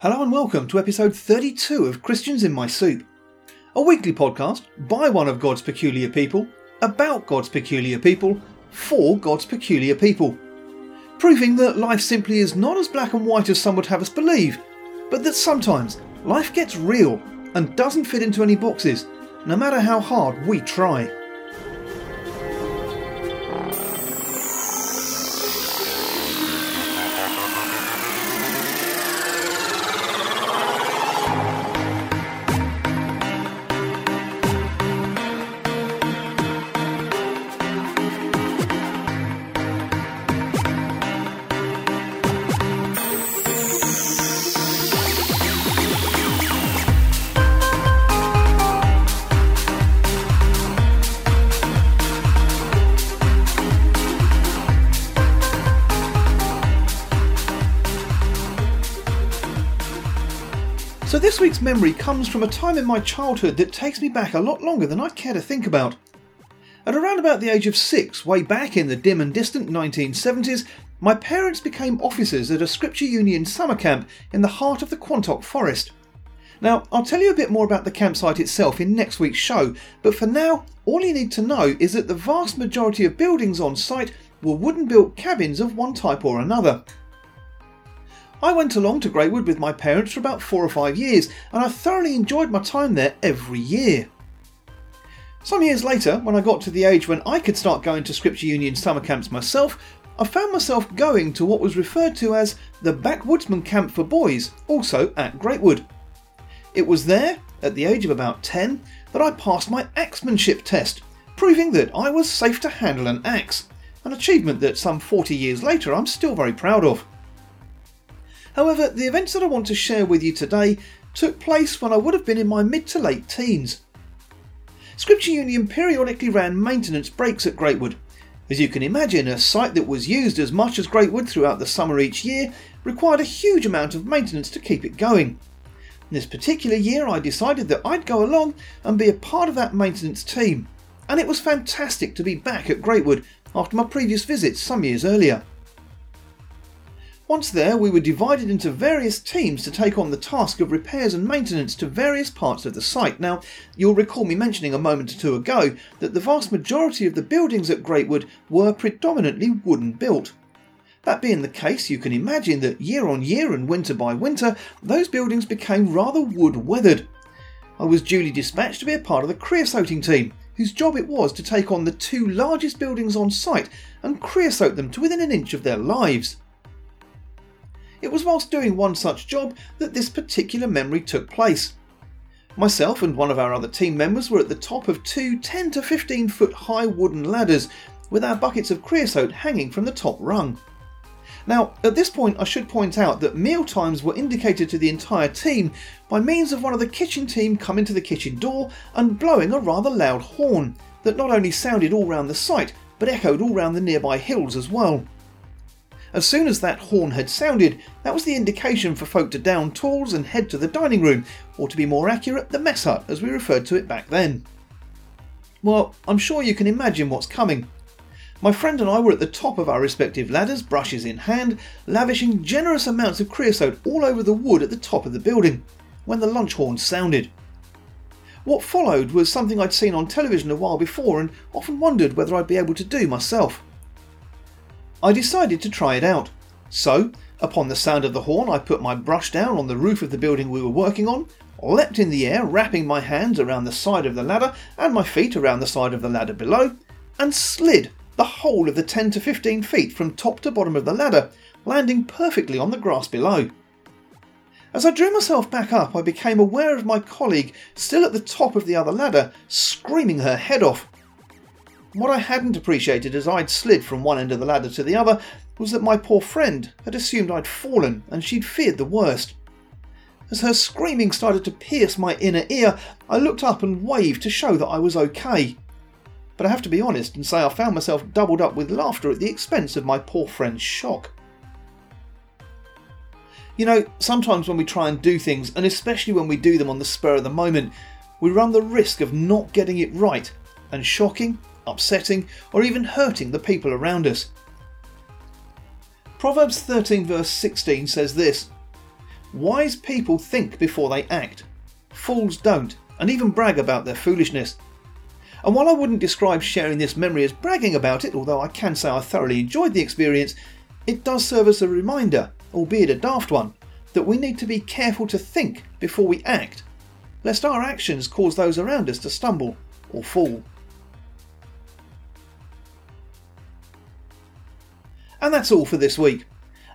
Hello and welcome to episode 32 of Christians in My Soup, a weekly podcast by one of God's peculiar people, about God's peculiar people, for God's peculiar people, proving that life simply is not as black and white as some would have us believe, but that sometimes life gets real and doesn't fit into any boxes, no matter how hard we try. So this week's memory comes from a time in my childhood that takes me back a lot longer than I care to think about. At around about the age of 6, way back in the dim and distant 1970s, my parents became officers at a Scripture Union summer camp in the heart of the Quantock Forest. Now, I'll tell you a bit more about the campsite itself in next week's show, but for now, all you need to know is that the vast majority of buildings on site were wooden-built cabins of one type or another. I went along to Greywood with my parents for about 4 or 5 years, and I thoroughly enjoyed my time there every year. Some years later, when I got to the age when I could start going to Scripture Union summer camps myself, I found myself going to what was referred to as the Backwoodsman camp for boys, also at Greywood. It was there, at the age of about 10, that I passed my axemanship test, proving that I was safe to handle an axe, an achievement that some 40 years later I'm still very proud of. However, the events that I want to share with you today took place when I would have been in my mid to late teens. Scripture Union periodically ran maintenance breaks at Greywood. As you can imagine, a site that was used as much as Greywood throughout the summer each year required a huge amount of maintenance to keep it going. This particular year I decided that I'd go along and be a part of that maintenance team, and it was fantastic to be back at Greywood after my previous visit some years earlier. Once there, we were divided into various teams to take on the task of repairs and maintenance to various parts of the site. Now, you'll recall me mentioning a moment or two ago that the vast majority of the buildings at Greywood were predominantly wooden built. That being the case, you can imagine that year on year and winter by winter, those buildings became rather wood-weathered. I was duly dispatched to be a part of the creosoting team, whose job it was to take on the two largest buildings on site and creosote them to within an inch of their lives. It was whilst doing one such job that this particular memory took place. Myself and one of our other team members were at the top of two 10 to 15 foot high wooden ladders, with our buckets of creosote hanging from the top rung. Now, at this point I should point out that meal times were indicated to the entire team by means of one of the kitchen team coming to the kitchen door and blowing a rather loud horn, that not only sounded all round the site, but echoed all round the nearby hills as well. As soon as that horn had sounded, that was the indication for folk to down tools and head to the dining room, or to be more accurate, the mess hut, as we referred to it back then. Well, I'm sure you can imagine what's coming. My friend and I were at the top of our respective ladders, brushes in hand, lavishing generous amounts of creosote all over the wood at the top of the building, when the lunch horn sounded. What followed was something I'd seen on television a while before and often wondered whether I'd be able to do myself. I decided to try it out. So, upon the sound of the horn, I put my brush down on the roof of the building we were working on, leapt in the air, wrapping my hands around the side of the ladder and my feet around the side of the ladder below, and slid the whole of the 10 to 15 feet from top to bottom of the ladder, landing perfectly on the grass below. As I drew myself back up, I became aware of my colleague still at the top of the other ladder, screaming her head off. What I hadn't appreciated as I'd slid from one end of the ladder to the other was that my poor friend had assumed I'd fallen and she'd feared the worst. As her screaming started to pierce my inner ear, I looked up and waved to show that I was okay. But I have to be honest and say I found myself doubled up with laughter at the expense of my poor friend's shock. You know, sometimes when we try and do things, and especially when we do them on the spur of the moment, we run the risk of not getting it right and shocking, upsetting, or even hurting the people around us. Proverbs 13 verse 16 says this, Wise people think before they act. Fools don't, and even brag about their foolishness. And while I wouldn't describe sharing this memory as bragging about it, although I can say I thoroughly enjoyed the experience, it does serve as a reminder, albeit a daft one, that we need to be careful to think before we act, lest our actions cause those around us to stumble or fall. And that's all for this week.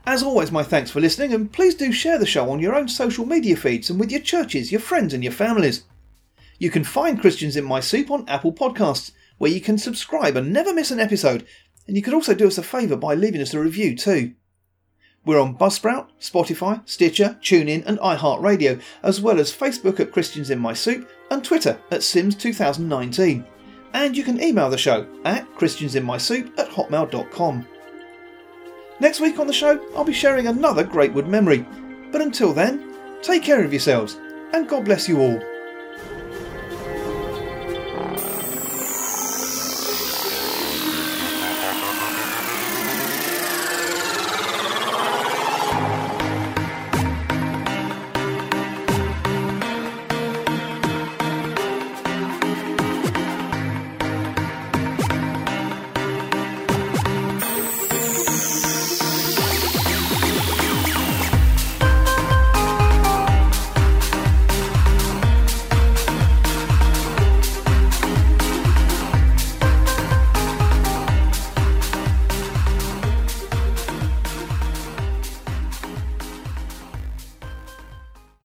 As always, my thanks for listening, and please do share the show on your own social media feeds and with your churches, your friends and your families. You can find Christians in My Soup on Apple Podcasts, where you can subscribe and never miss an episode, and you could also do us a favour by leaving us a review too. We're on Buzzsprout, Spotify, Stitcher, TuneIn and iHeartRadio, as well as Facebook at Christians in My Soup and Twitter at Sims2019. And you can email the show at christiansinmysoup@hotmail.com. Next week on the show, I'll be sharing another Greatwood memory. But until then, take care of yourselves, and God bless you all.